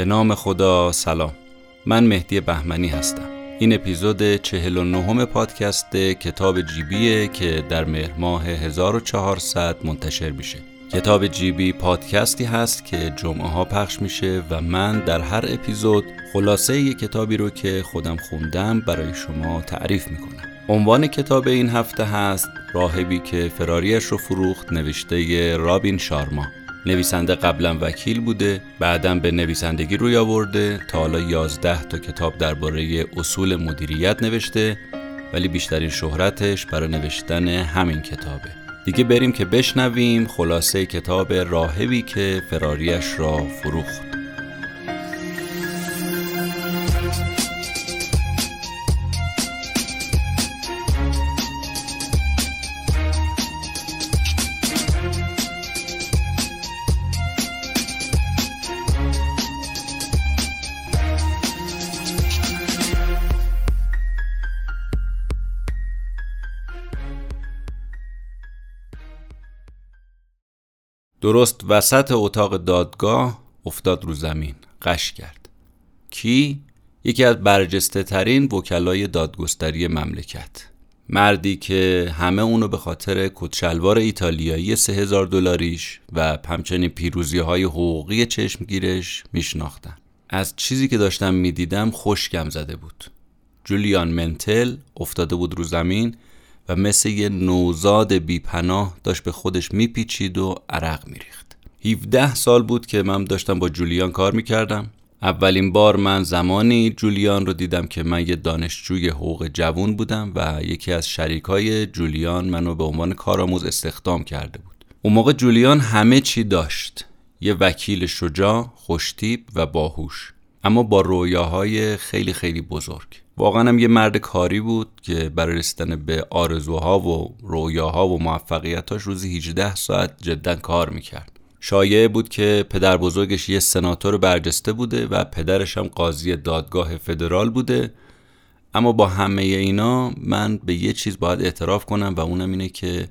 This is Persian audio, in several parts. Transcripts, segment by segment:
به نام خدا. سلام، من مهدی بهمنی هستم. این اپیزود 49 پادکست کتاب جیبیه که در مهر ماه 1400 منتشر میشه. کتاب جیبی پادکستی هست که جمعه ها پخش میشه و من در هر اپیزود خلاصه یک کتابی رو که خودم خوندم برای شما تعریف میکنم. عنوان کتاب این هفته هست راهبی که فراریش رو فروخت، نوشته رابین شارما. نویسنده قبلا وکیل بوده، بعداً به نویسندگی روی آورده، تا حالا 11 تا کتاب درباره اصول مدیریت نوشته، ولی بیشترین شهرتش برای نوشتن همین کتابه. دیگه بریم که بشنویم خلاصه کتاب راهبی که فراریش را فروخت. درست وسط اتاق دادگاه افتاد رو زمین، غش کرد. کی؟ یکی از برجسته ترین وکلای دادگستری مملکت. مردی که همه اونو به خاطر کتشلوار ایتالیایی $3000 و همچنین پیروزی‌های حقوقی چشمگیرش میشناختن. از چیزی که داشتم میدیدم خشکم زده بود. جولیان منتل افتاده بود رو زمین و مثل یه نوزاد بیپناه داشت به خودش میپیچید و عرق میریخت. 17 سال بود که من داشتم با جولیان کار میکردم. اولین بار من زمانی جولیان رو دیدم که من یه دانشجوی حقوق جوان بودم و یکی از شریکای جولیان منو به عنوان کارآموز استخدام کرده بود. اون موقع جولیان همه چی داشت. یه وکیل شجاع، خوشتیپ و باهوش، اما با رویاهای خیلی خیلی بزرگ. واقعا هم یه مرد کاری بود که برای رسیدن به آرزوها و رویاها و موفقیتاش روزی 18 ساعت جدا کار میکرد. شایعه بود که پدر بزرگش یه سناتور برجسته بوده و پدرش هم قاضی دادگاه فدرال بوده. اما با همه اینا من به یه چیز باید اعتراف کنم و اونم اینه که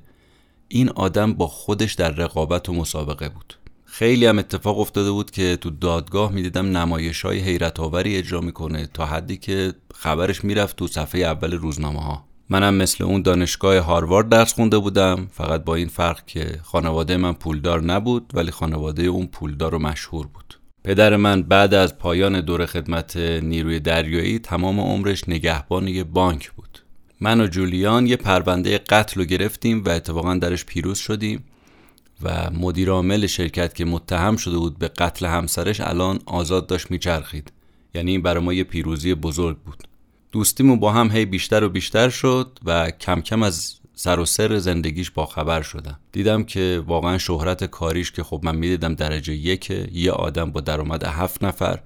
این آدم با خودش در رقابت و مسابقه بود. خیلی هم اتفاق افتاده بود که تو دادگاه میدیدم نمایش‌های حیرت آوری اجرا میکنه، تا حدی که خبرش میرفت تو صفحه اول روزنامه‌ها. منم مثل اون دانشگاه هاروارد درس خونده بودم، فقط با این فرق که خانواده من پولدار نبود ولی خانواده اون پولدار و مشهور بود. پدر من بعد از پایان دوره خدمت نیروی دریایی تمام عمرش نگهبان یه بانک بود. من و جولیان یه پرونده قتل رو گرفتیم و اتفاقاً درش پیروز شدیم و مدیر عامل شرکت که متهم شده بود به قتل همسرش الان آزاد داشت میچرخید. یعنی این برای ما یه پیروزی بزرگ بود. دوستیمون با هم هی بیشتر و بیشتر شد و کم کم از سر و سر زندگیش باخبر شدم. دیدم که واقعا شهرت کاریش که خب من میدیدم درجه 1، یه آدم با درآمد 7 نفر،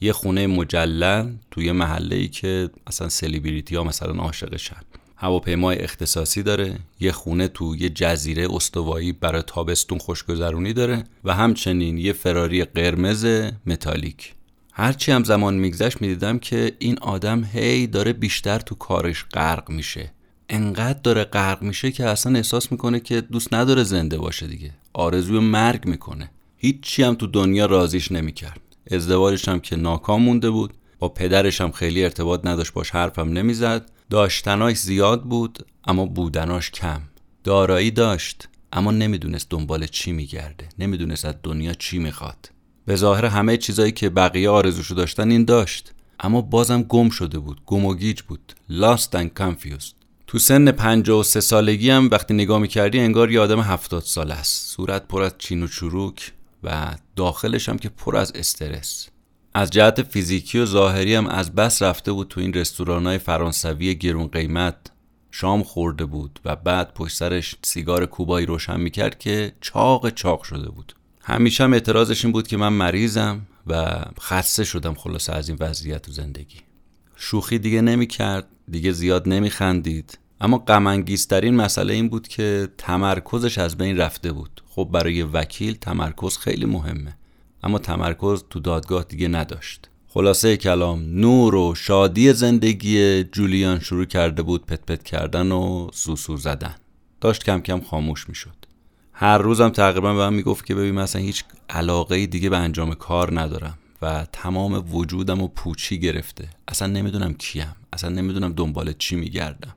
یه خونه مجلل توی محله‌ای که اصلا سلبریتی‌ها مثلا عاشقشن، هواپیمای اختصاصی داره، یه خونه تو یه جزیره استوایی برای تابستون خوشگذرونی داره و همچنین یه فراری قرمز متالیک. هرچی هم زمان میگذشت میدیدم که این آدم هی داره بیشتر تو کارش غرق میشه. انقدر داره غرق میشه که اصلا احساس میکنه که دوست نداره زنده باشه دیگه. آرزوی مرگ میکنه. هیچی هم تو دنیا راضیش نمیکرد. ازدواجش هم که ناکام مونده بود، با پدرش هم خیلی ارتباط نداشت، باش حرفم نمیزد. داشتناش زیاد بود اما بودناش کم. دارایی داشت اما نمیدونست دنبال چی میگرده، نمیدونست از دنیا چی میخواد. به ظاهر همه چیزایی که بقیه آرزوشو داشتن این داشت، اما بازم گم شده بود، گم و گیج بود، lost and confused. تو سن 53 سالگی هم وقتی نگاه میکردی انگار یه آدم 70 ساله است. صورت پر از چین و چروک و داخلش هم که پر از استرس. از جهت فیزیکی و ظاهری هم از بس رفته بود. تو این رستوران‌های فرانسوی گرون قیمت شام خورده بود و بعد پشت سرش سیگار کوبایی روشن میکرد که چاق چاق شده بود. همیشه هم اعتراضش این بود که من مریضم و خسته شدم خلاصه از این وضعیت و زندگی. شوخی دیگه نمیکرد، دیگه زیاد نمیخندید، اما غم انگیزترین مسئله این بود که تمرکزش از بین رفته بود. خب برای وکیل تمرکز خیلی مهمه، اما تمرکز تو دادگاه دیگه نداشت. خلاصه کلام، نور و شادی زندگی جولیان شروع کرده بود پت پت کردن و سوسو زدن. داشت کم کم خاموش می شد. هر روزم تقریبا به من می گفت که ببین مثلا هیچ علاقه دیگه به انجام کار ندارم و تمام وجودم رو پوچی گرفته. اصلا نمیدونم کیم، اصلا نمیدونم دنبال چی میگردم.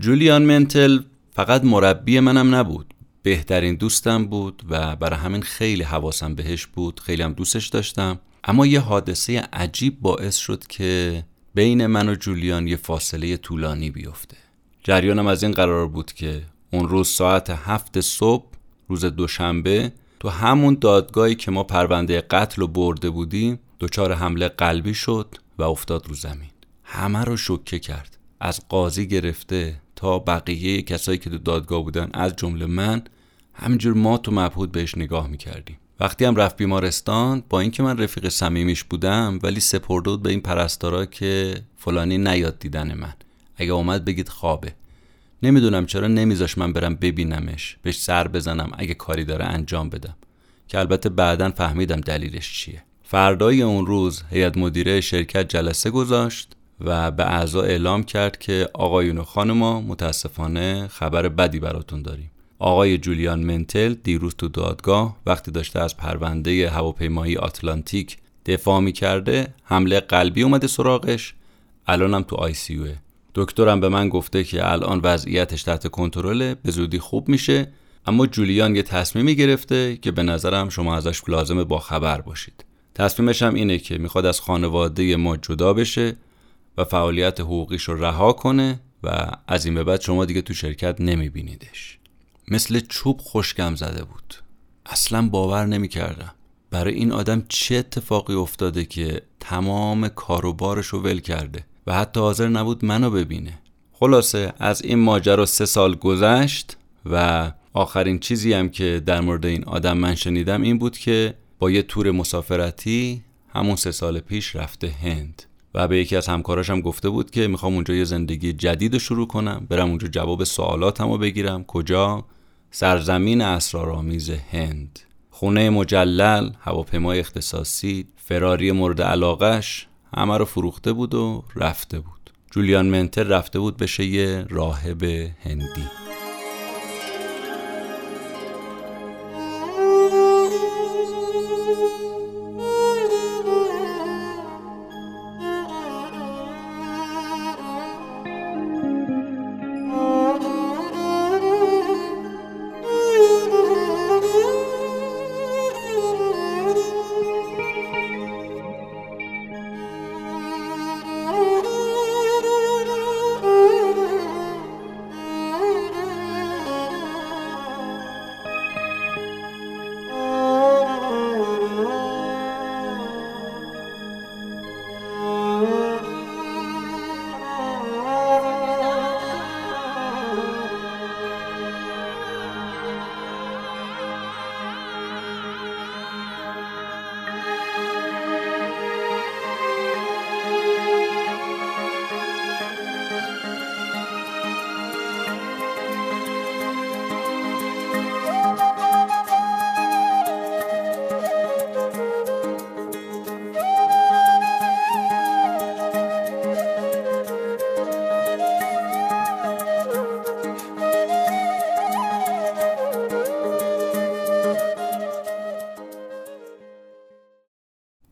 جولیان منتل فقط مربی منم نبود، بهترین دوستم بود و برای همین خیلی حواسم بهش بود، خیلی هم دوستش داشتم. اما یه حادثه عجیب باعث شد که بین من و جولیان یه فاصله طولانی بیفته. جریانم از این قرار بود که اون روز ساعت 7 صبح روز دوشنبه تو همون دادگاهی که ما پرونده قتل رو برده بودیم دچار حمله قلبی شد و افتاد رو زمین. همه رو شوکه کرد، از قاضی گرفته تا بقیه کسایی که تو دادگاه بودن، از جمله من. همینجور ما تو مبهوت بهش نگاه میکردیم. وقتی هم رفت بیمارستان، با اینکه من رفیق صمیمیش بودم ولی سپرده بود به این پرستارا که فلانی نیاد دیدن من، اگه اومد بگید خوابه. نمیدونم چرا نمیذاش من برم ببینمش، بهش سر بزنم، اگه کاری داره انجام بدم، که البته بعداً فهمیدم دلیلش چیه. فردای اون روز هیئت مدیره شرکت جلسه گذاشت و به اعضا اعلام کرد که آقایون و خانما متاسفانه خبر بدی براتون داریم. آقای جولیان منتل دیروز تو دادگاه وقتی داشته از پرونده هواپیمایی آتلانتیک دفاع می‌کرده حمله قلبی اومده سراغش، الانم تو آی سی یوه. دکترم به من گفته که الان وضعیتش تحت کنترله، به زودی خوب میشه، اما جولیان یه تصمیمی گرفته که به نظرم شما ازش لازمه با خبر باشید. تصمیمش هم اینه که میخواد از خانواده ما جدا بشه و فعالیت حقوقیش رو رها کنه و از این به بعد شما دیگه تو شرکت نمیبینیدش. مثل چوب خشکم زده بود. اصلا باور نمیکردم برای این آدم چه اتفاقی افتاده که تمام کاروبارش رو ول کرده و حتی حاضر نبود منو ببینه. خلاصه از این ماجرا 3 سال گذشت و آخرین چیزی هم که در مورد این آدم من شنیدم این بود که با یه تور مسافرتی همون 3 سال پیش رفته هند و به یکی از همکاراشم گفته بود که میخوام اونجا یه زندگی جدید شروع کنم، برم اونجا جواب سوالاتمو بگیرم. کجا؟ سرزمین اسرارآمیز هند. خونه مجلل، هواپیمای اختصاصی، فراری مورد علاقه‌اش، همه رو فروخته بود و رفته بود. جولیان منتل رفته بود بشه یه راهب هندی.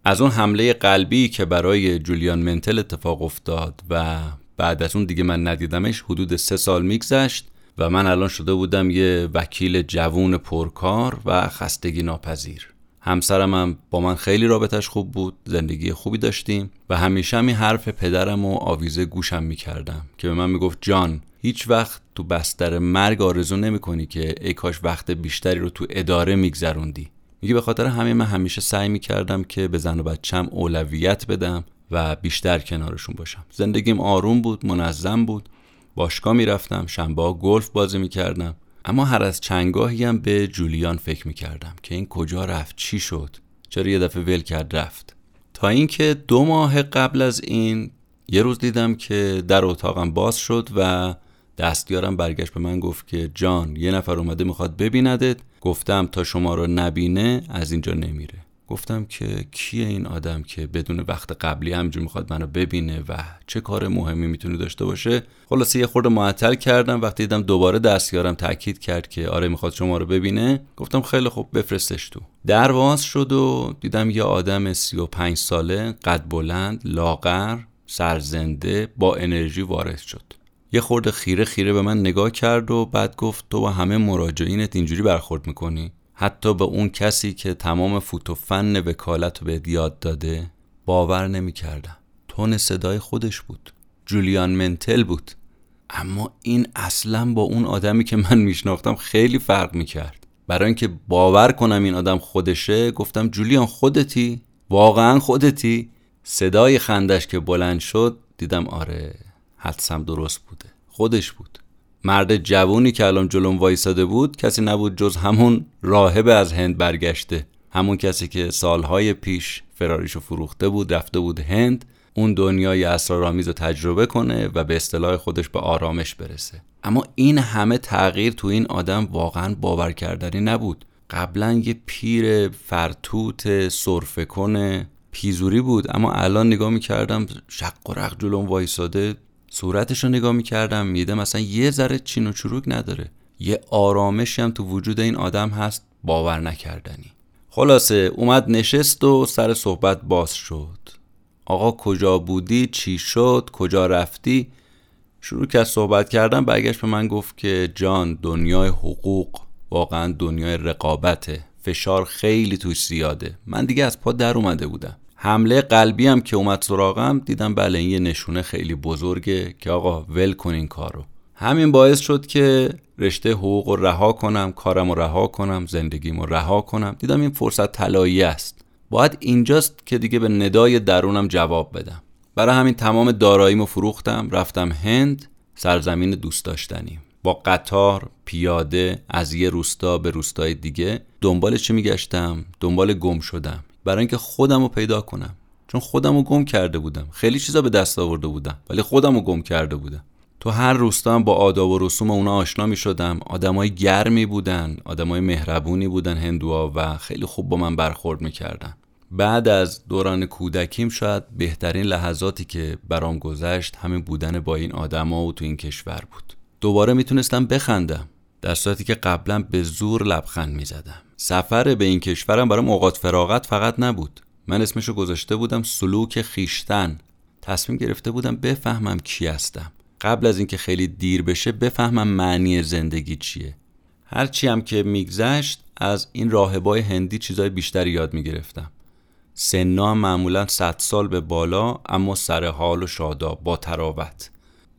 از اون حمله قلبی که برای جولیان منتل اتفاق افتاد و بعد از اون دیگه من ندیدمش حدود 3 سال میگذشت و من الان شده بودم یه وکیل جوون پرکار و خستگی ناپذیر. همسرم هم با من خیلی رابطش خوب بود، زندگی خوبی داشتیم و همیشه این حرف پدرم و آویزه گوشم میکردم که به من میگفت جان، هیچ وقت تو بستر مرگ آرزو نمیکنی که ای کاش وقت بیشتری رو تو اداره میگذروندی. میگه به خاطر همین من همیشه سعی میکردم که به زن و بچم اولویت بدم و بیشتر کنارشون باشم. زندگیم آروم بود، منظم بود، باشگاه میرفتم، شنبه‌ها گلف بازی میکردم، اما هر از چندگاهی هم به جولیان فکر میکردم که این کجا رفت، چی شد، چرا یه دفعه ول کرد رفت. تا اینکه 2 ماه قبل از این یه روز دیدم که در اتاقم باز شد و دستیارم برگشت به من گفت که جان، یه نفر اومده میخواد ببیندت، گفتم تا شما رو نبینه از اینجا نمیره. گفتم که کیه این آدم که بدون وقت قبلی همینجور میخواد منو ببینه و چه کار مهمی میتونه داشته باشه. خلاصه یه خورده معطل کردم. وقتی دیدم دوباره دستیارم تاکید کرد که آره میخواد شما رو ببینه، گفتم خیلی خوب بفرستش تو. در باز شد و دیدم یه آدم 35 ساله، قد بلند، لاغر، سرزنده، با انرژی وارد شد. یه خورده خیره به من نگاه کرد و بعد گفت تو با همه مراجعینت اینجوری برخورد میکنی؟ حتی به اون کسی که تمام فوت و فن وکالت رو به یاد داده؟ باور نمی کردم. تون صدای خودش بود. جولیان منتل بود. اما این اصلا با اون آدمی که من میشناختم خیلی فرق می کرد. برای اینکه باور کنم این آدم خودشه گفتم جولیان خودتی؟ واقعا خودتی؟ صدای خندش که بلند شد دیدم آره حدسم درست بوده. خودش بود. مرد جوونی که الان جلوم وایساده بود کسی نبود جز همون راهب از هند برگشته، همون کسی که سالهای پیش فراریشو فروخته بود، رفته بود هند اون دنیای اسرارآمیز رو تجربه کنه و به اصطلاح خودش به آرامش برسه. اما این همه تغییر تو این آدم واقعا باور کردنی نبود. قبلا یه پیر فرتوت سرفه کنه پیزوری بود، اما الان نگاه می‌کردم شق و رق جلوم وایساده، صورتش رو نگاه میکردم میدم اصلا یه ذره چین و چروک نداره. یه آرامشی هم تو وجود این آدم هست باور نکردنی. خلاصه اومد نشست و سر صحبت باز شد. آقا کجا بودی؟ چی شد؟ کجا رفتی؟ شروع که صحبت کردم برگشت به من گفت که جان دنیای حقوق واقعا دنیای رقابته، فشار خیلی توش زیاده. من دیگه از پا در اومده بودم. حمله قلبی هم که اومد سراغم دیدم بله این یه نشونه خیلی بزرگه که آقا ول کن این کارو. همین باعث شد که رشته حقوق رو رها کنم، کارم رو رها کنم، زندگیمو رها کنم. دیدم این فرصت طلایی است. باید اینجاست که دیگه به ندای درونم جواب بدم. برای همین تمام داراییمو فروختم، رفتم هند، سرزمین دوست داشتنیم. با قطار، پیاده از یه روستا به روستای دیگه دنبال چی میگشتم؟ دنبال گم شدم. برای اینکه خودم رو پیدا کنم، چون خودم رو گم کرده بودم. خیلی چیزا به دست آورده بودم ولی خودم رو گم کرده بودم. تو هر روستا با آداب و رسوم اونا آشنا می شدم. آدمای گرمی بودن، آدمای مهربونی بودن هندوها و خیلی خوب با من برخورد می کردن. بعد از دوران کودکیم شاید بهترین لحظاتی که برام گذشت همین بودن با این آدما و تو این کشور بود. دوباره میتونستم بخندم در صورتی که قبلا به زور لبخند میزدم. سفر به این کشورم برام اوقات فراغت فقط نبود. من اسمشو گذاشته بودم سلوک خیشتن. تصمیم گرفته بودم بفهمم کی هستم. قبل از اینکه خیلی دیر بشه بفهمم معنی زندگی چیه. هرچی هم که میگذشت از این راهبای هندی چیزای بیشتری یاد میگرفتم. سن‌ها معمولاً 100 سال به بالا، اما سر حال و شاداب با تراوت.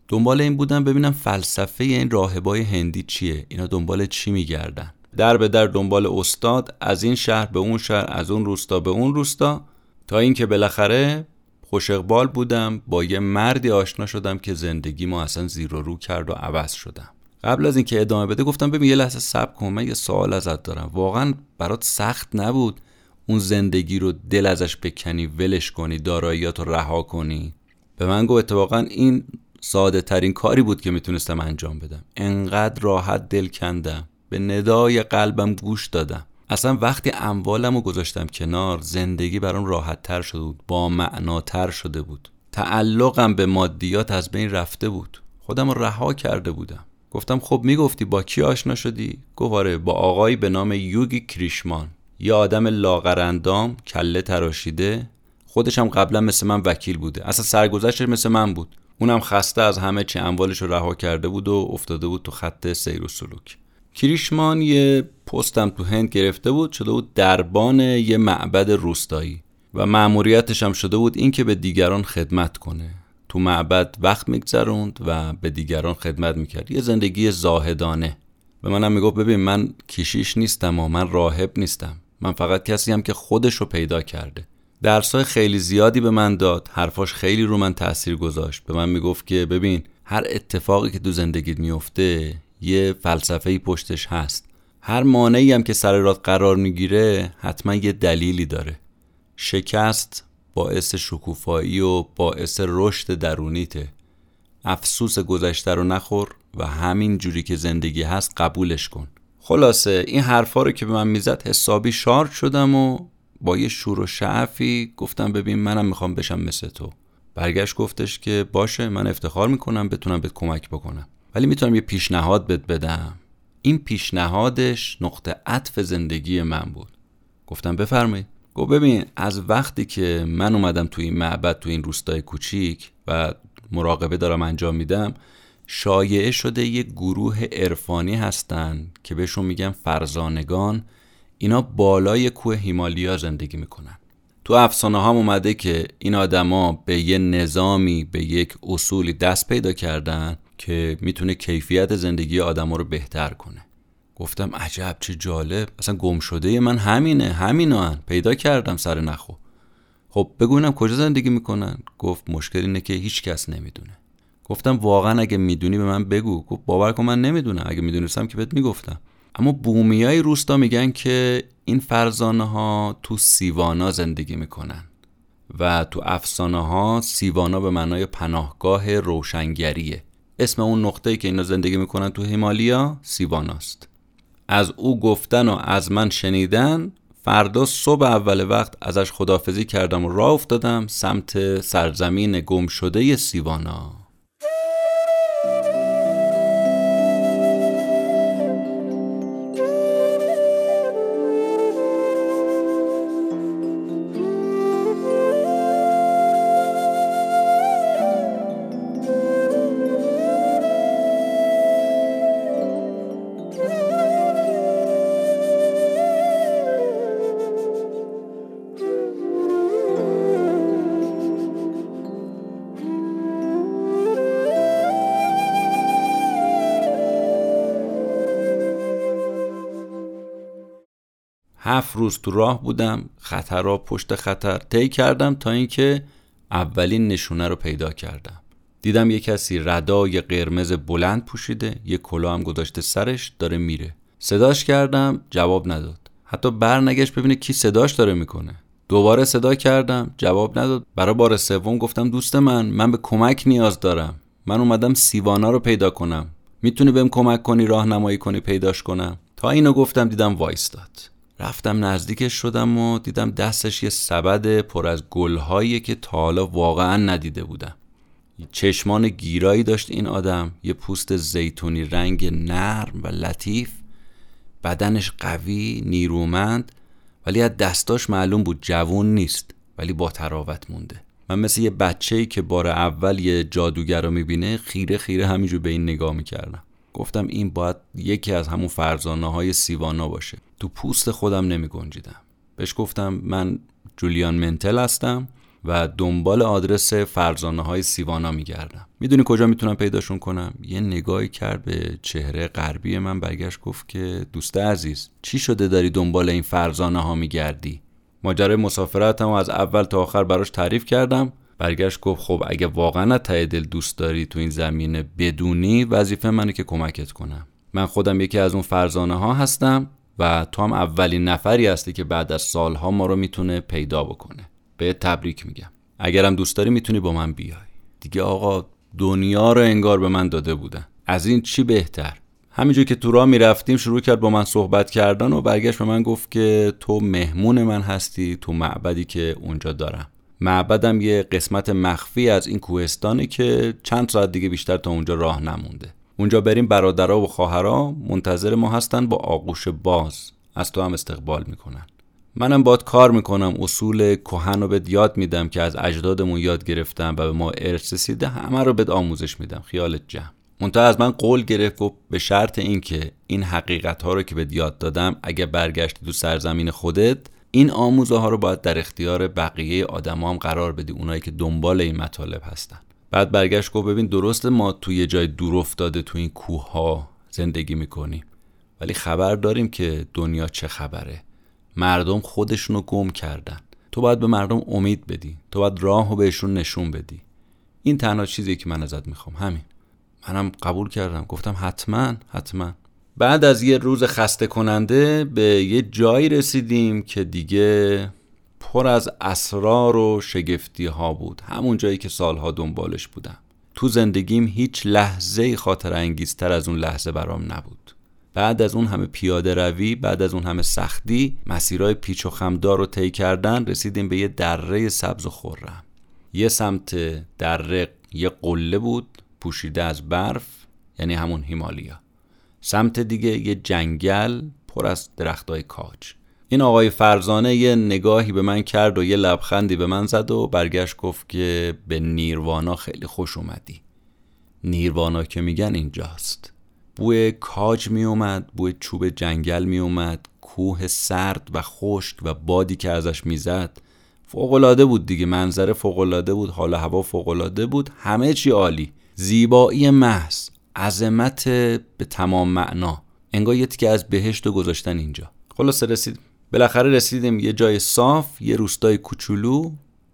دنبال این بودم ببینم فلسفه این راهبای هندی چیه، اینا دنبال چی میگردن. در به در دنبال استاد، از این شهر به اون شهر، از اون روستا به اون روستا، تا اینکه بالاخره خوش اقبال بودم. با یه مردی آشنا شدم که زندگی ما اصلا زیر و رو کرد و عوض شدم. قبل از اینکه ادامه بده گفتم ببین یه لحظه صبر کن، من یه سوال ازت دارم. واقعا برات سخت نبود اون زندگی رو دل ازش بکنی، ولش کنی، داراییاتو رها کنی؟ به من گفت اتفاقا این ساده ترین کاری بود که میتونستم انجام بدم. انقدر راحت دل کندم، به ندای قلبم گوش دادم. اصلا وقتی اموالمو گذاشتم کنار زندگی برام راحت تر شده بود، با معناتر شده بود. تعلقم به مادیات از بین رفته بود. خودم رها کرده بودم. گفتم خب میگفتی با کی آشنا شدی؟ گفت با آقایی به نام یوگی کریشنان، یه آدم لاغرندام، کله تراشیده. خودش هم قبلا مثل من وکیل بوده. اصلا سرگذشتش مثل من بود. اونم خسته از همه چی، اموالش رو رها کرده بود و افتاده بود تو خط سیر و سلوک. کریشمان یه پستم تو هند گرفته بود، شده بود دربان یه معبد روستایی و مأموریتش هم شده بود این که به دیگران خدمت کنه. تو معبد وقت میگذروند و به دیگران خدمت میکرد. یه زندگی زاهدانه. به منم میگفت ببین من کشیش نیستم و من راهب نیستم. من فقط کسی هم که خودش رو پیدا کرده. درسای خیلی زیادی به من داد. حرفاش خیلی رو من تأثیر گذاشت. به من میگفت که ببین هر اتفاقی که تو زندگیت میفته یه فلسفه‌ای پشتش هست. هر مانعی هم که سر راه قرار میگیره حتما یه دلیلی داره. شکست باعث شکوفایی و باعث رشد درونیته. افسوس گذشته رو نخور و همین جوری که زندگی هست قبولش کن. خلاصه این حرفا رو که به من میزد حسابی شارژ شدم و با یه شور و شعفی گفتم ببین منم میخوام بشم مثل تو. برگشت گفتش که باشه، من افتخار میکنم بتونم بهت کمک بکنم، ولی میتونم یه پیشنهاد بهت بدم. این پیشنهادش نقطه عطف زندگی من بود. گفتم بفرمایید. گفت ببین، از وقتی که من اومدم تو این معبد، تو این روستای کوچیک و مراقبه دارم انجام میدم، شایعه شده یه گروه عرفانی هستن که بهشون میگن فرزانگان. اینا بالای کوه هیمالیا زندگی میکنن. تو افسانه هم اومده که این آدما به یه نظامی، به یک اصولی دست پیدا کردن که میتونه کیفیت زندگی آدما رو بهتر کنه. گفتم عجب، چه جالب، اصلا گم شده من همینه، همینان پیدا کردم سر نخو. خب بگونم کجا زندگی میکنن؟ گفت مشکل اینه که هیچ کس نمیدونه. گفتم واقعا اگه میدونی به من بگو. گفت باور کن من نمیدونم، اگه میدونستم که بهت میگفتم. اما بومیای روستا میگن که این فرزانه ها تو سیوانا زندگی میکنن و تو افسانه ها سیوانا به معنای پناهگاه روشنگریه. اسم اون نقطه‌ای که اینا زندگی میکنن تو هیمالیا سیواناست. از او گفتن و از من شنیدن، فردا صبح اول وقت ازش خداحافظی کردم و راه افتادم سمت سرزمین گم شده سیوانا. هفت روز تو راه بودم، خطر را پشت خطر طی کردم تا اینکه اولین نشونه رو پیدا کردم. دیدم یه کسی ردای قرمز بلند پوشیده، یه کلاه هم گذاشته سرش، داره میره. صداش کردم، جواب نداد. حتی برنگشت ببینه کی صداش داره میکنه. دوباره صدا کردم، جواب نداد. برای بار سوم گفتم دوست من به کمک نیاز دارم. من اومدم سیوانا رو پیدا کنم. میتونی بهم کمک کنی، راهنمایی کنی، پیداش کنم؟ تا اینو گفتم دیدم وایستاد. رفتم نزدیکش شدم و دیدم دستش یه سبد پر از گلهایی که تا حالا واقعا ندیده بودم. چشمان گیرایی داشت این آدم، یه پوست زیتونی رنگ نرم و لطیف، بدنش قوی، نیرومند، ولی از دستاش معلوم بود جوان نیست، ولی با تراوت مونده. من مثل یه بچه‌ای که بار اول یه جادوگر رو می‌بینه، خیره خیره همینجور به این نگاه می‌کردم. گفتم این باید یکی از همون فرزانه های سیوانا باشه. تو پوست خودم نمی گنجیدم. بهش گفتم من جولیان منتل هستم و دنبال آدرس فرزانه های سیوانا می گردم. میدونی کجا میتونم پیداشون کنم؟ یه نگاهی کرد به چهره غربی من، برگشت گفت که دوست عزیز، چی شده داری دنبال این فرزانه ها می گردی؟ ماجرای مسافرتم از اول تا آخر براش تعریف کردم. برگشت گفت خب اگه واقعا ته دل دوست داری تو این زمینه بدونی، وظیفه منه که کمکت کنم. من خودم یکی از اون فرزانه ها هستم و تو هم اولین نفری هستی که بعد از سالها ما رو میتونه پیدا بکنه. بهت تبریک میگم. اگرم دوست داری میتونی با من بیای. دیگه آقا دنیا رو انگار به من داده بودن. از این چی بهتر؟ همینجور که تو راه میرفتیم شروع کرد با من صحبت کردن و برگشت به من گفت که تو مهمون من هستی تو معبدی که اونجا دارم. معبدم یه قسمت مخفی از این کوهستانه که چند ساعت دیگه بیشتر تا اونجا راه نمونده. اونجا بریم، برادرها و خواهرها منتظر ما هستن با آغوش باز، از تو هم استقبال میکنن. منم باید کار میکنم، اصول کهن رو بهت یاد میدم که از اجدادمون یاد گرفتم و به ما ارث رسیده، همه رو بهت آموزش میدم، خیالت جمع. منتها از من قول گرفت و به شرط اینکه این حقیقت ها رو که بهت یاد دادم، اگه برگشتی تو سرزمین خودت، این آموزه ها رو باید در اختیار بقیه آدما هم قرار بدی، اونایی که دنبال این مطالب هستن. بعد برگشت گفت ببین درسته ما توی یه جای دور افتاده تو این کوه ها زندگی میکنیم، ولی خبر داریم که دنیا چه خبره. مردم خودشونو گم کردن. تو باید به مردم امید بدی، تو باید راهو بهشون نشون بدی. این تنها چیزی که من ازت میخوام، همین. منم قبول کردم، گفتم حتما. بعد از یه روز خسته کننده به یه جایی رسیدیم که دیگه پر از اسرار و شگفتی ها بود. همون جایی که سالها دنبالش بودم. تو زندگیم هیچ لحظه خاطر انگیزتر از اون لحظه برام نبود. بعد از اون همه پیاده روی، بعد از اون همه سختی، مسیرهای پیچ و خمدار رو طی کردن، رسیدیم به یه دره سبز و خرم. یه سمت دره یه قله بود پوشیده از برف، یعنی همون هیمالیا. سمت دیگه یه جنگل پر از درختای کاج. این آقای فرزانه یه نگاهی به من کرد و یه لبخندی به من زد و برگشت گفت که به نیروانا خیلی خوش اومدی. نیروانا که میگن اینجاست. بوی کاج می اومد، بوی چوب جنگل می اومد، کوه سرد و خشک و بادی که ازش می زد. فوق‌العاده بود دیگه، منظره فوق‌العاده بود، حال هوا فوق‌العاده بود، همه چی عالی. زیبایی محض، عظمت به تمام معنا. انگار یه تیکه از بهشت رو گذاشتن اینجا. خلاصه بالاخره رسیدیم یه جای صاف، یه روستای کوچولو.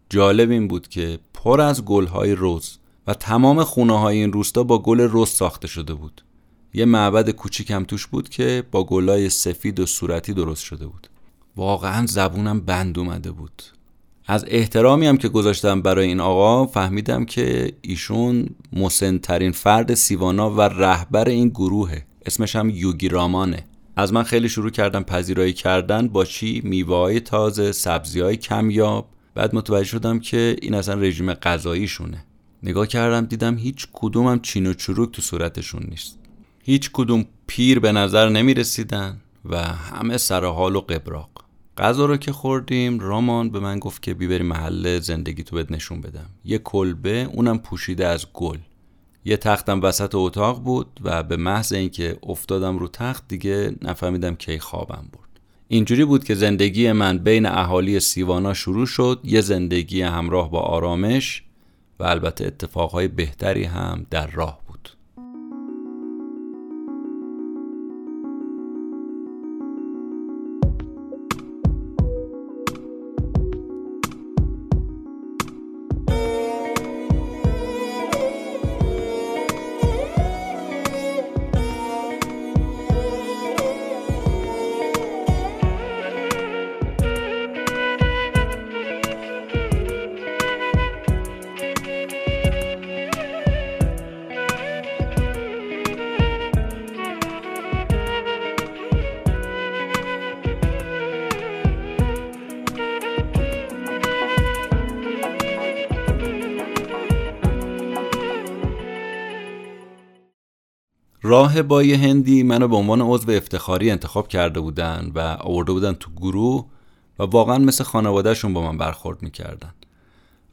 جالب این بود که پر از گل‌های رز و تمام خونه‌های این روستا با گل رز ساخته شده بود. یه معبد کوچیک هم توش بود که با گلای سفید و صورتی درست شده بود. واقعا زبونم بند اومده بود. از احترامی هم که گذاشتم برای این آقا فهمیدم که ایشون مسن‌ترین فرد سیوانا و رهبر این گروهه. اسمش هم یوگی رامانه. از من خیلی شروع کردم پذیرایی کردن با چی؟ میوه‌های تازه، سبزی‌های کمیاب. بعد متوجه شدم که این اصلا رژیم غذاییشونه. نگاه کردم دیدم هیچ کدومم چین و چروک تو صورتشون نیست. هیچ کدوم پیر به نظر نمی رسیدن و همه سرحال و قبراق. غذا رو که خوردیم، رامان به من گفت که بیبری محل زندگی تو بهت نشون بدم. یه کلبه، اونم پوشیده از گل. یه تختم وسط اتاق بود و به محض اینکه افتادم رو تخت دیگه نفهمیدم کی خوابم برد. اینجوری بود که زندگی من بین اهالی سیوانا شروع شد، یه زندگی همراه با آرامش و البته اتفاقهای بهتری هم در راه. راهبای هندی منو به عنوان عضو افتخاری انتخاب کرده بودن و آورده بودن تو گروه و واقعا مثل خانوادهشون با من برخورد میکردن.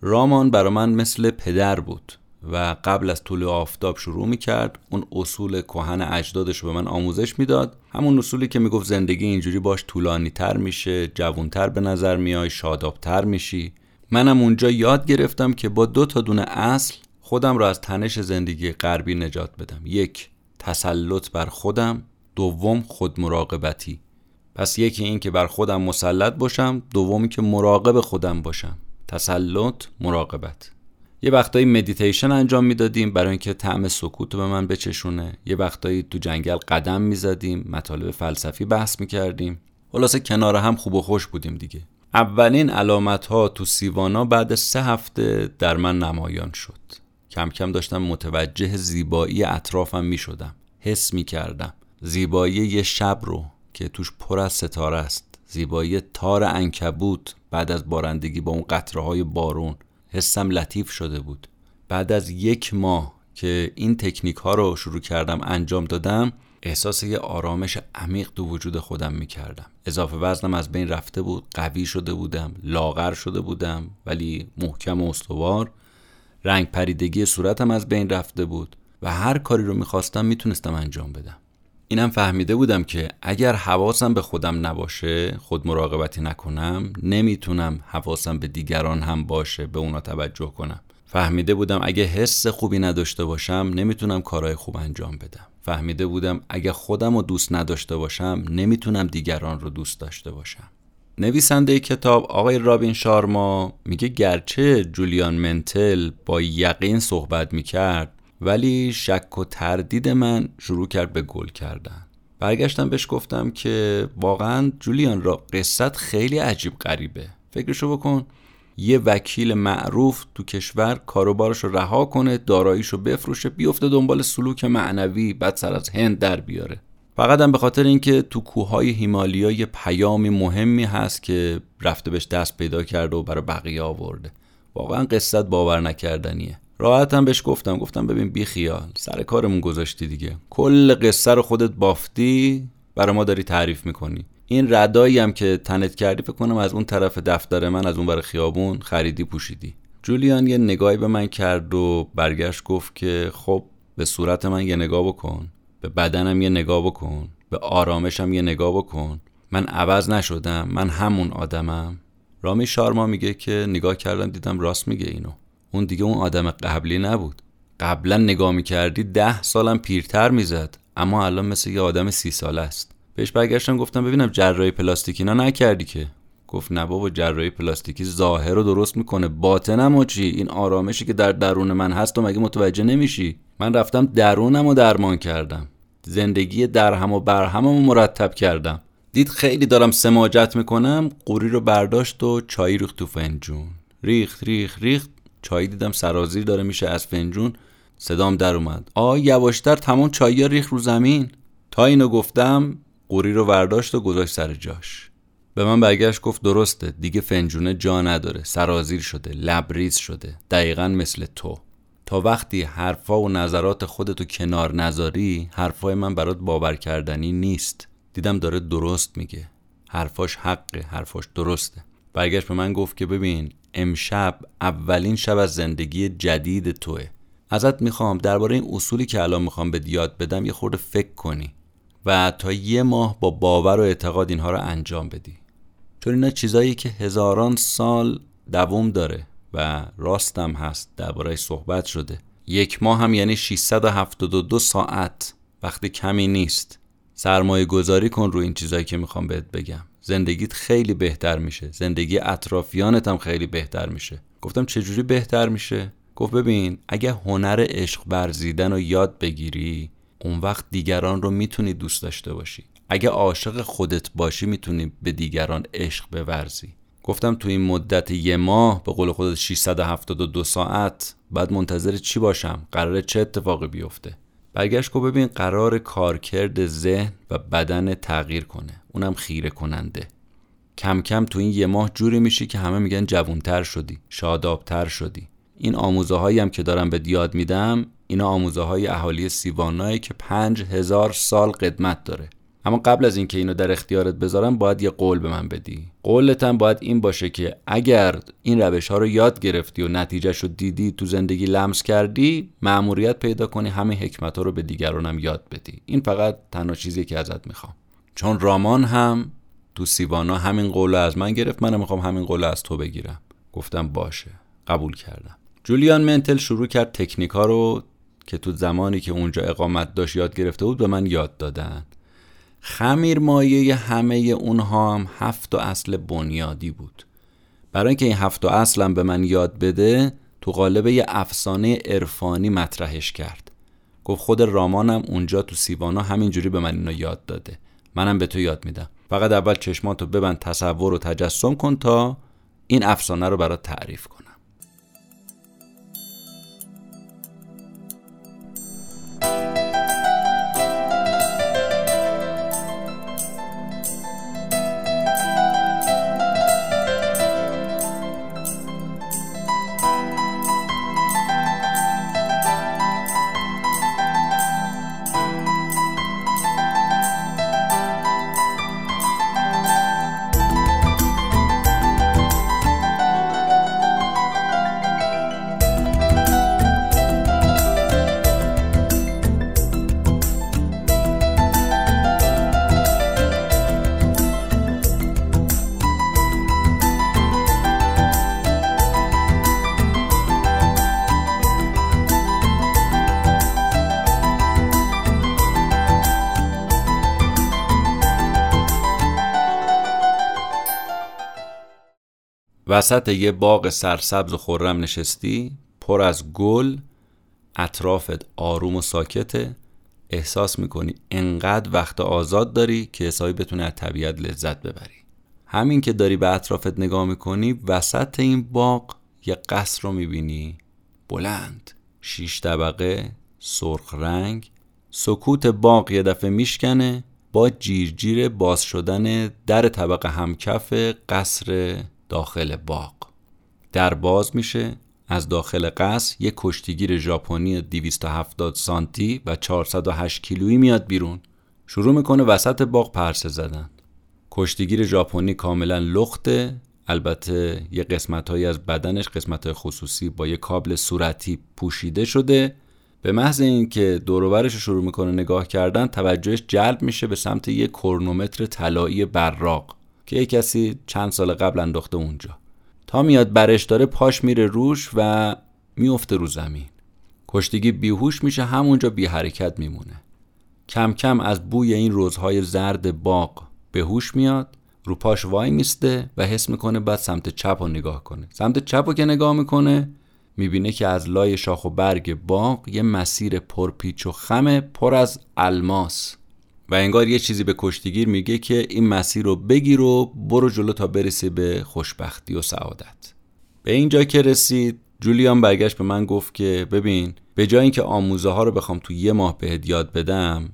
رامان برا من مثل پدر بود و قبل از طلوع آفتاب شروع میکرد. اون اصول کهن اجدادش رو به من آموزش میداد، همون اصولی که میگفت زندگی اینجوری باش طولانی تر میشه، جوانتر به نظر میای، شادابتر میشی. منم اونجا یاد گرفتم که با 2 تا دونه اصل خودم رو از تنش زندگی غربی نجات بدم. 1. تسلط بر خودم، 2. خودمراقبتی. پس 1 این که بر خودم مسلط باشم، 2 که مراقب خودم باشم. تسلط، مراقبت. یه وقتایی مدیتیشن انجام میدادیم برای اینکه طعم سکوت به من بچشونه. یه وقتایی تو جنگل قدم میزدیم، مطالب فلسفی بحث میکردیم. خلاصه کنار هم خوب و خوش بودیم دیگه. اولین علامت‌ها تو سیوانا بعد 3 هفته در من نمایان شد. کم کم داشتم متوجه زیبایی اطرافم می شدم. حس می کردم زیبایی یه شب رو که توش پر از ستاره است، زیبایی تار عنکبوت بعد از بارندگی با اون قطره‌های بارون. حسم لطیف شده بود. بعد از 1 ماه که این تکنیک ها رو شروع کردم انجام دادم، احساس یه آرامش عمیق تو وجود خودم می کردم. اضافه وزنم از بین رفته بود، قوی شده بودم، لاغر شده بودم ولی محکم و استوار. رنگ پریدگی صورتم از بین رفته بود و هر کاری رو میخواستم میتونستم انجام بدم. اینم فهمیده بودم که اگر حواسم به خودم نباشه، خود مراقبتی نکنم، نمیتونم حواسم به دیگران هم باشه، به اونا توجه کنم. فهمیده بودم اگه حس خوبی نداشته باشم نمیتونم کارهای خوب انجام بدم. فهمیده بودم اگه خودم رو دوست نداشته باشم نمیتونم دیگران رو دوست داشته باشم. نویسنده کتاب آقای رابین شارما میگه گرچه جولیان منتل با یقین صحبت میکرد ولی شک و تردید من شروع کرد به گل کردن. برگشتم بهش گفتم که واقعا جولیان را قصت خیلی عجیب غریبه. فکرشو بکن، یه وکیل معروف تو کشور کاروبارشو رها کنه، داراییشو بفروشه، بیفته دنبال سلوک معنوی، بعد سر از هند در بیاره. فقط هم به خاطر اینکه تو کوههای هیمالیا یه پیامی مهمی هست که رفته بهش دست پیدا کرده و برای بقیه آورده. واقعا قصت باور نکردنیه. راحت هم بهش گفتم ببین بی خیال، سر کارمون گذاشتی دیگه، کل قصه رو خودت بافتی، برای ما داری تعریف میکنی. این ردایی هم که تنت کردی فکر کنم از اون طرف دفتر من، از اون بر خیابون خریدی پوشیدی. جولیان یه نگاهی به من کرد و برگشت گفت که خب به صورت من یه نگاه بکن، به بدنم یه نگاه بکن، به آرامشم یه نگاه بکن، من عوض نشدم، من همون آدمم. رابین شارما میگه که نگاه کردم دیدم راست میگه اینو، اون دیگه اون آدم قبلی نبود. قبلا نگاه میکردی 10 سالم پیرتر میزد، اما الان مثل یه آدم 30 ساله است. بهش برگشتم گفتم ببینم جراحی پلاستیکی نه نکردی که؟ گفت نه بابا، جراحی پلاستیکی ظاهر رو درست میکنه، باطنمو چی؟ این آرامشی که در درون من هست و مگه متوجه نمیشی؟ من رفتم درونمو درمان کردم، زندگی درهم و برهممو مرتب کردم. دید خیلی دارم سماجت میکنم، قوری رو برداشت و چای ریخت تو فنجون. ریخت چای، دیدم سرازیر داره میشه از فنجون. صدام در اومد، آ یواشتر، تمام چایی ریخت رو زمین. تا اینو گفتم قوری رو برداشت و گذاشت سر جاش. به من برگشت گفت درسته دیگه، فنجونه جا نداره، سرازیر شده، لبریز شده، دقیقاً مثل تو. تا وقتی حرفا و نظرات خودتو کنار نذاری، حرفای من برات باور کردنی نیست. دیدم داره درست میگه، حرفاش حقه، حرفاش درسته. برگشت به من گفت که ببین امشب اولین شب از زندگی جدید توئه، ازت میخوام درباره این اصولی که الان میخوام بهت یاد بدم یه خورده فکر کنی و تا 1 ماه با باور و اعتقاد اینها رو انجام بدی، چون اینا چیزایی که هزاران سال دوام داره و راستم هست، درباره‌اش صحبت شده. 1 ماه هم یعنی 672 ساعت، وقت کمی نیست. سرمایه گذاری کن رو این چیزایی که میخوام بهت بگم، زندگیت خیلی بهتر میشه، زندگی اطرافیانت هم خیلی بهتر میشه. گفتم چجوری بهتر میشه؟ گفت ببین اگه هنر عشق ورزیدن رو یاد بگیری، اون وقت دیگران رو میتونی دوست داشته باشی. اگه عاشق خودت باشی میتونی به دیگران عشق بورزی. گفتم تو این مدت 1 ماه، به قول خودت 672 ساعت، بعد منتظر چی باشم؟ قراره چه اتفاقی بیفته؟ برگشت که ببین قرار کارکرد ذهن و بدن تغییر کنه، اونم خیره کننده. کم کم تو این 1 ماه جوری میشی که همه میگن جوانتر شدی، شادابتر شدی. این آموزه هایی هم که دارم به یاد میدم، اینا آموزه های اهالی سیوانایی که 5000 سال قدمت داره. اما قبل از اینکه اینو در اختیارت بذارم باید یه قول به من بدی. قولت هم باید این باشه که اگر این روش ها رو یاد گرفتی و نتیجهش رو دیدی، تو زندگی لمس کردی، مأموریت پیدا کنی همین حکمت ها رو به دیگرانم یاد بدی. این فقط تنها چیزی که ازت میخوام. چون رامان هم تو سیوانا همین قول از من گرفت، منم میخوام همین قول از تو بگیرم. گفتم باشه، قبول کردم. جولیان منتل شروع کرد تکنیک ها رو که تو زمانی که اونجا اقامت داشت یاد گرفته بود به من یاد دادن. خمیر مایه همه اونها هم 7 اصل بنیادی بود. برای اینکه این 7 اصلم به من یاد بده، تو قالب یه افسانه عرفانی مطرحش کرد. گفت خود رامانم اونجا تو سیوانا همینجوری به من اینو یاد داده، منم به تو یاد میدم. فقط اول چشماتو ببند، تصور و تجسم کن تا این افسانه رو برات تعریف کنم. وسط یه باغ سرسبز و خرم نشستی، پر از گل، اطرافت آروم و ساکته، احساس میکنی انقدر وقت آزاد داری که حسابی بتونی از طبیعت لذت ببری. همین که داری به اطرافت نگاه میکنی، وسط این باغ یه قصر رو میبینی، بلند، 6 طبقه، سرخ رنگ، سکوت باغ یه دفعه میشکنه با جیرجیر باز شدن در طبقه همکف قصر داخل باغ. در باز میشه، از داخل قصر یک کشتیگیر ژاپنی 270 سانتی و 408 کیلویی میاد بیرون. شروع میکنه وسط باغ پرسه زدن. کشتیگیر ژاپنی کاملا لخته، البته یه قسمت‌هایی از بدنش، قسمت‌های خصوصی، با یه کابل صورتی پوشیده شده. به محض اینکه دور و برش شروع میکنه نگاه کردن، توجهش جلب میشه به سمت یه کرونومتر طلایی براق که یه کسی چند سال قبل انداخته اونجا. تا میاد برش داره، پاش میره روش و میفته رو زمین. کشتیگی بیهوش میشه، همونجا بی حرکت میمونه. کم کم از بوی این رزهای زرد باغ به هوش میاد، رو پاش وای میسته و حس میکنه بعد سمت چپ رو نگاه کنه. سمت چپ رو که نگاه میکنه، میبینه که از لای شاخ و برگ باغ یه مسیر پرپیچ و خمه پر از الماس، و انگار یه چیزی به کشتیگیر میگه که این مسیر رو بگیر و برو جلو تا برسی به خوشبختی و سعادت. به اینجا که رسید، جولیان برگشت به من گفت که ببین، به جای اینکه آموزه ها رو بخوام تو یه ماه بهت یاد بدم،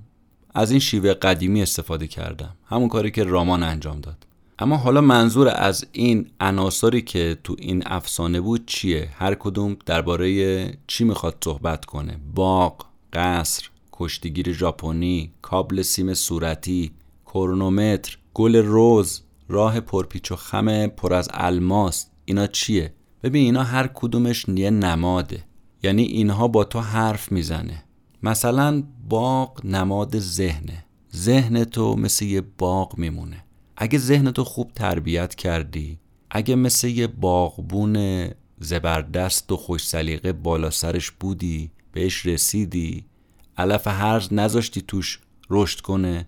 از این شیوه قدیمی استفاده کردم، همون کاری که رامان انجام داد. اما حالا منظور از این عناصری که تو این افسانه بود چیه؟ هر کدوم درباره چی میخواد صحبت کنه؟ باغ، قصر، کشتیگیر ژاپنی، کابل سیم صورتی، کرونومتر، گل رز، راه پرپیچ و خم پر از الماس، اینا چیه؟ ببین، اینا هر کدومش یه نماده. یعنی اینها با تو حرف میزنه. مثلا باغ نماد ذهنه. ذهن تو مثل یه باغ میمونه. اگه ذهنتو خوب تربیت کردی، اگه مثل یه باغبون زبردست و خوش سلیقه بالا سرش بودی، بهش رسیدی، علف هرز نذاشتی توش رشد کنه،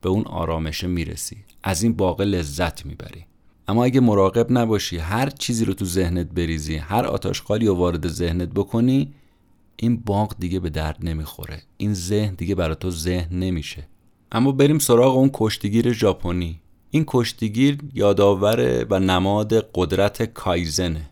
به اون آرامشه میرسی، از این باغ لذت میبری. اما اگه مراقب نباشی، هر چیزی رو تو ذهنت بریزی، هر آتشخالی رو وارد ذهنت بکنی، این باغ دیگه به درد نمیخوره، این ذهن دیگه برای تو ذهن نمیشه. اما بریم سراغ اون کشتیگیر ژاپنی. این کشتیگیر یادآور و نماد قدرت کایزنه.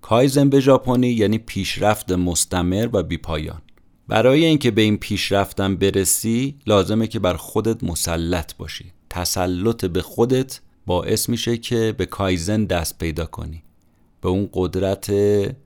کایزن به ژاپنی یعنی پیشرفت مستمر و بیپایان. برای اینکه به این پیشرفتم برسی، لازمه که بر خودت مسلط باشی. تسلط به خودت باعث میشه که به کایزن دست پیدا کنی، به اون قدرت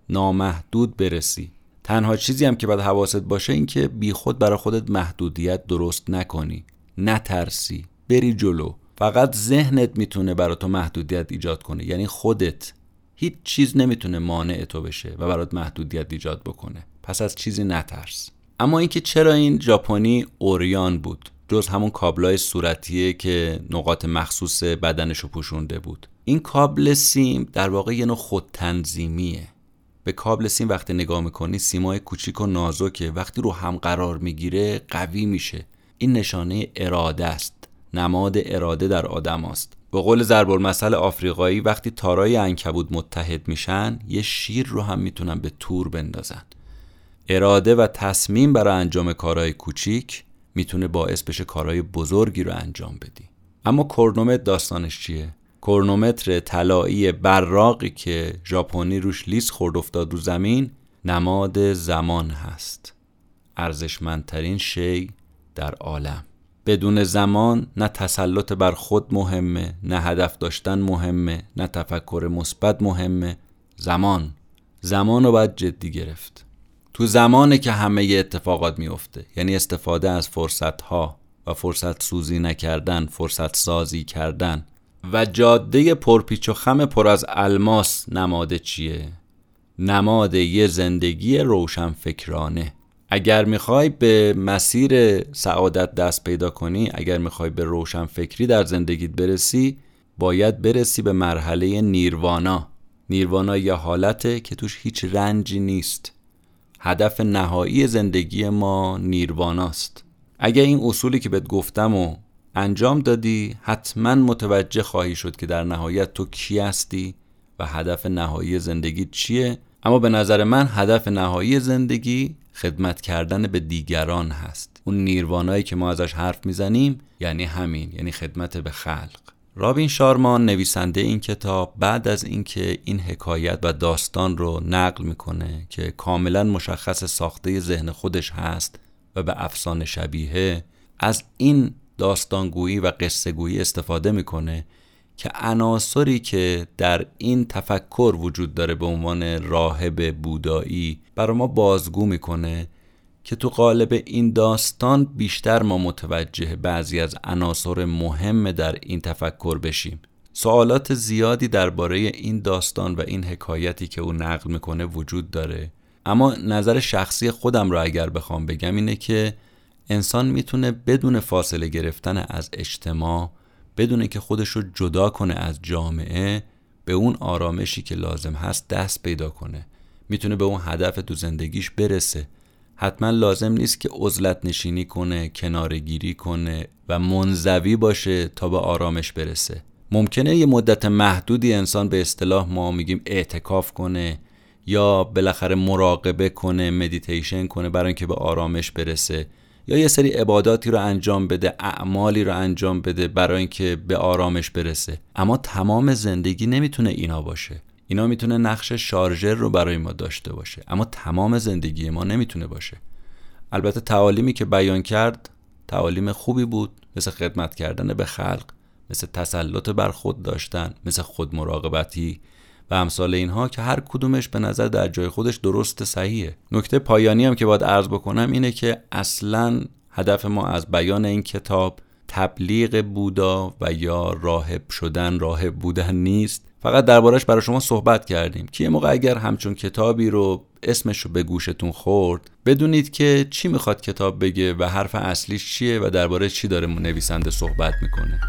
نامحدود برسی. تنها چیزی هم که باید حواست باشه این که بی خود برای خودت محدودیت درست نکنی، نترسی، بری جلو. فقط ذهنت میتونه برای تو محدودیت ایجاد کنه، یعنی خودت. هیچ چیز نمیتونه مانع تو بشه و برات محدودیت ایجاد بکنه. پس از چیزی نترس. اما اینکه چرا این ژاپنی اوریان بود، جز همون کابلای صورتیه که نقاط مخصوص بدنشو پوشونده بود. این کابل سیم در واقع یه نوع خودتنظیمیه. به کابل سیم وقتی نگاه میکنی، سیمای کوچیک و نازکه، وقتی رو هم قرار میگیره قوی میشه. این نشانه اراده است، نماد اراده در آدم است. به قول ضرب المثل آفریقایی، وقتی تارای عنکبوت متحد میشن، یه شیر رو هم میتونن به تور بندازن. اراده و تصمیم برای انجام کارهای کوچیک میتونه باعث بشه کارهای بزرگی رو انجام بدی. اما کرونومتر داستانش چیه؟ کرونومتر طلایی براقی که ژاپنی روش لیز خورد افتاد رو زمین، نماد زمان هست، ارزشمندترین شی در عالم. بدون زمان نه تسلط بر خود مهمه، نه هدف داشتن مهمه، نه تفکر مثبت مهمه. زمان رو باید جدی گرفت. تو زمانه که همه اتفاقات میفته، یعنی استفاده از فرصتها و فرصت سوزی نکردن، فرصت سازی کردن. و جاده پرپیچ و خم پر از الماس نماد چیه؟ نماد یه زندگی روشنفکرانه. اگر میخوای به مسیر سعادت دست پیدا کنی، اگر میخوای به روشنفکری در زندگیت برسی، باید برسی به مرحله نیروانا. نیروانا یه حالته که توش هیچ رنجی نیست. هدف نهایی زندگی ما نیرواناست. اگر این اصولی که بهت گفتم رو انجام دادی، حتما متوجه خواهی شد که در نهایت تو کی هستی و هدف نهایی زندگی چیه. اما به نظر من هدف نهایی زندگی خدمت کردن به دیگران هست. اون نیروانایی که ما ازش حرف میزنیم یعنی همین، یعنی خدمت به خلق. رابین شارما، نویسنده این کتاب، بعد از اینکه این حکایت و داستان رو نقل میکنه که کاملا مشخص ساخته ذهن خودش هست، و به افسانه شبیه، از این داستانگویی و قصه گویی استفاده میکنه که عناصری که در این تفکر وجود داره به عنوان راهب بودایی برای ما بازگو میکنه که تو قالب این داستان بیشتر ما متوجه بعضی از عناصر مهم در این تفکر بشیم. سوالات زیادی درباره این داستان و این حکایتی که او نقل میکنه وجود داره، اما نظر شخصی خودم را اگر بخوام بگم اینه که انسان میتونه بدون فاصله گرفتن از اجتماع، بدون که خودش رو جدا کنه از جامعه، به اون آرامشی که لازم هست دست پیدا کنه، میتونه به اون هدف تو زندگیش برسه. حتما لازم نیست که عزلت نشینی کنه، کنارگیری کنه و منزوی باشه تا به آرامش برسه. ممکنه یه مدت محدودی انسان، به اصطلاح ما میگیم، اعتکاف کنه یا بالاخره مراقبه کنه، مدیتیشن کنه برای اینکه به آرامش برسه، یا یه سری عباداتی رو انجام بده، اعمالی رو انجام بده برای اینکه به آرامش برسه. اما تمام زندگی نمیتونه اینا باشه. اینا میتونه نقش شارژر رو برای ما داشته باشه، اما تمام زندگی ما نمیتونه باشه. البته تعالیمی که بیان کرد تعالیم خوبی بود، مثل خدمت کردن به خلق، مثل تسلط بر خود داشتن، مثل خود مراقبتی و امثال اینها که هر کدومش به نظر در جای خودش درست، صحیحه. نکته پایانی هم که باید عرض بکنم اینه که اصلاً هدف ما از بیان این کتاب تبلیغ بودا و یا راهب بودن نیست. فقط دربارش برای شما صحبت کردیم که یه موقع اگر همچون کتابی رو اسمش رو به گوشتون خورد، بدونید که چی میخواد کتاب بگه و حرف اصلیش چیه و درباره چی داره نویسنده صحبت میکنه.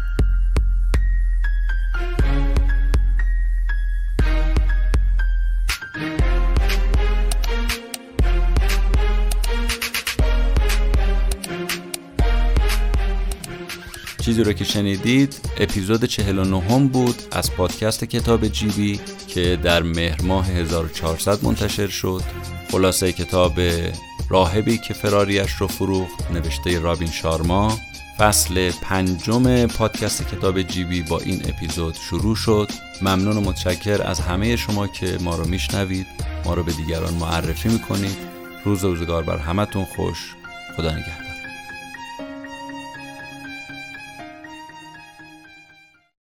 چیزی رو که شنیدید اپیزود 49 بود از پادکست کتاب جیبی که در مهر ماه 1400 منتشر شد. خلاصه کتاب راهبی که فراریش رو فروخت، نوشته رابین شارما. فصل 5 پادکست کتاب جیبی با این اپیزود شروع شد. ممنون و متشکر از همه شما که ما رو میشنوید، ما رو به دیگران معرفی میکنید. روز و روزگار بر همتون خوش. خدا نگهدار.